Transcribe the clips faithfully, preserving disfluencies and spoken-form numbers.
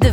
The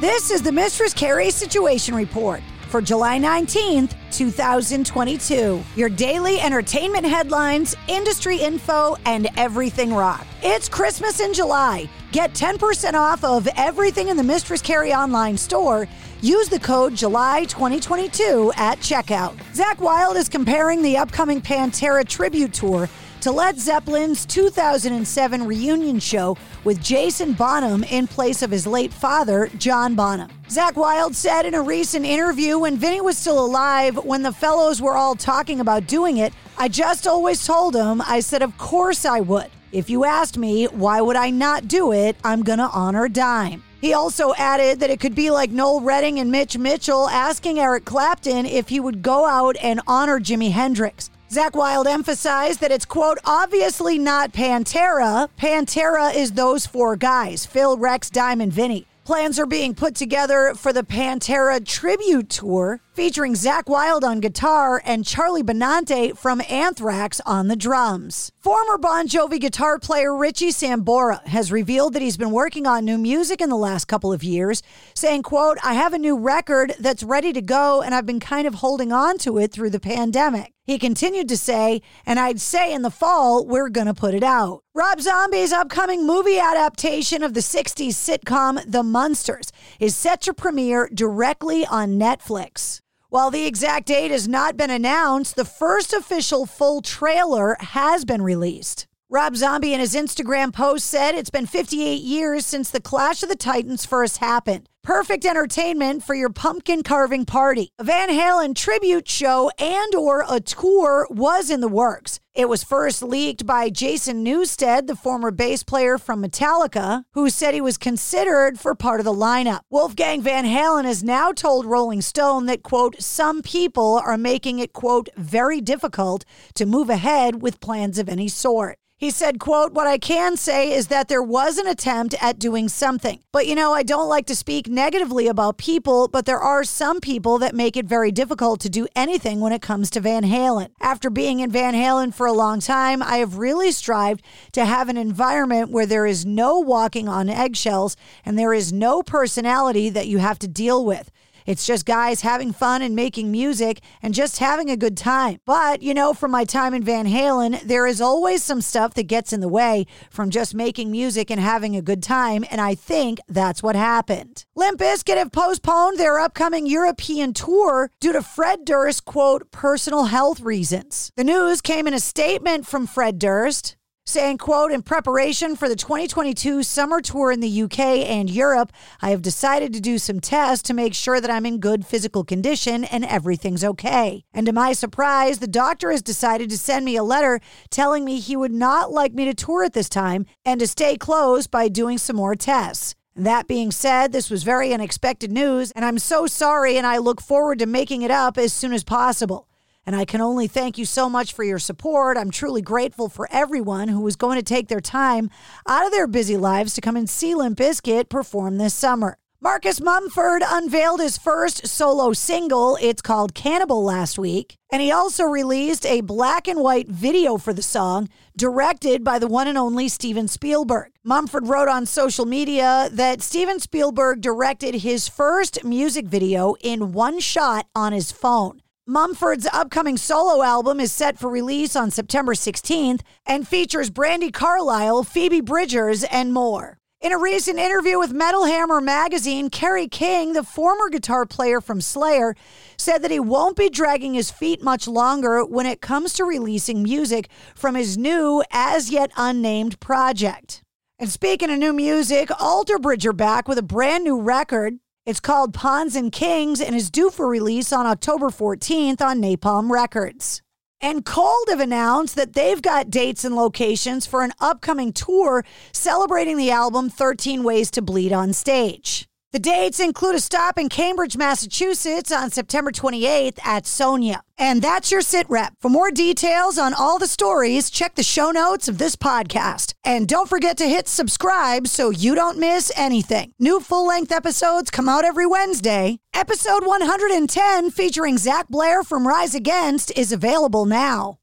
This is the Mistress Carrie Situation Report for July nineteenth, twenty twenty-two. Your daily entertainment headlines, industry info, and everything rock. It's Christmas in July. Get ten percent off of everything in the Mistress Carrie online store. Use the code July twenty twenty-two at checkout. Zakk Wylde is comparing the upcoming Pantera tribute tour to Led Zeppelin's two thousand seven reunion show with Jason Bonham in place of his late father, John Bonham. Zakk Wylde said in a recent interview, when Vinny was still alive, when the fellows were all talking about doing it, I just always told him, I said, of course I would. If you asked me, why would I not do it? I'm going to honor Dime. He also added that it could be like Noel Redding and Mitch Mitchell asking Eric Clapton if he would go out and honor Jimi Hendrix. Zakk Wylde emphasized that it's, quote, obviously not Pantera. Pantera is those four guys, Phil, Rex, Dime, and Vinny. Plans are being put together for the Pantera tribute tour, featuring Zakk Wylde on guitar and Charlie Benante from Anthrax on the drums. Former Bon Jovi guitar player Richie Sambora has revealed that he's been working on new music in the last couple of years, saying, quote, I have a new record that's ready to go, and I've been kind of holding on to it through the pandemic. He continued to say, and I'd say in the fall, we're going to put it out. Rob Zombie's upcoming movie adaptation of the sixties sitcom The Munsters is set to premiere directly on Netflix. While the exact date has not been announced, the first official full trailer has been released. Rob Zombie in his Instagram post said it's been fifty-eight years since the Clash of the Titans first happened. Perfect entertainment for your pumpkin carving party. A Van Halen tribute show and or a tour was in the works. It was first leaked by Jason Newsted, the former bass player from Metallica, who said he was considered for part of the lineup. Wolfgang Van Halen has now told Rolling Stone that, quote, some people are making it, quote, very difficult to move ahead with plans of any sort. He said, quote, what I can say is that there was an attempt at doing something. But, you know, I don't like to speak negatively about people, but there are some people that make it very difficult to do anything when it comes to Van Halen. After being in Van Halen for a long time, I have really strived to have an environment where there is no walking on eggshells and there is no personality that you have to deal with. It's just guys having fun and making music and just having a good time. But, you know, from my time in Van Halen, there is always some stuff that gets in the way from just making music and having a good time, and I think that's what happened. Limp Bizkit have postponed their upcoming European tour due to Fred Durst's, quote, personal health reasons. The news came in a statement from Fred Durst, saying, quote, in preparation for the twenty twenty-two summer tour in the U K and Europe, I have decided to do some tests to make sure that I'm in good physical condition and everything's okay. And to my surprise, the doctor has decided to send me a letter telling me he would not like me to tour at this time and to stay close by doing some more tests. That being said, this was very unexpected news, and I'm so sorry, and I look forward to making it up as soon as possible. and I can only thank you so much for your support. I'm truly grateful for everyone who is going to take their time out of their busy lives to come and see Limp Bizkit perform this summer. Marcus Mumford unveiled his first solo single. It's called Cannibal last week. And he also released a black and white video for the song, directed by the one and only Steven Spielberg. Mumford wrote on social media that Steven Spielberg directed his first music video in one shot on his phone. Mumford's upcoming solo album is set for release on September sixteenth and features Brandy Carlisle, Phoebe Bridgers, and more. In a recent interview with Metal Hammer magazine, Kerry King, the former guitar player from Slayer, said that he won't be dragging his feet much longer when it comes to releasing music from his new, as yet unnamed project. And speaking of new music, Alterbridge are back with a brand new record. It's called Pawns and Kings and is due for release on October fourteenth on Napalm Records. And Cold have announced that they've got dates and locations for an upcoming tour celebrating the album thirteen Ways to Bleed on stage. The dates include a stop in Cambridge, Massachusetts on September twenty-eighth at Sonia. And that's your sit rep. For more details on all the stories, check the show notes of this podcast. And don't forget to hit subscribe so you don't miss anything. New full-length episodes come out every Wednesday. Episode one hundred ten featuring Zach Blair from Rise Against is available now.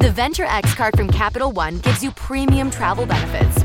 The Venture X card from Capital One gives you premium travel benefits,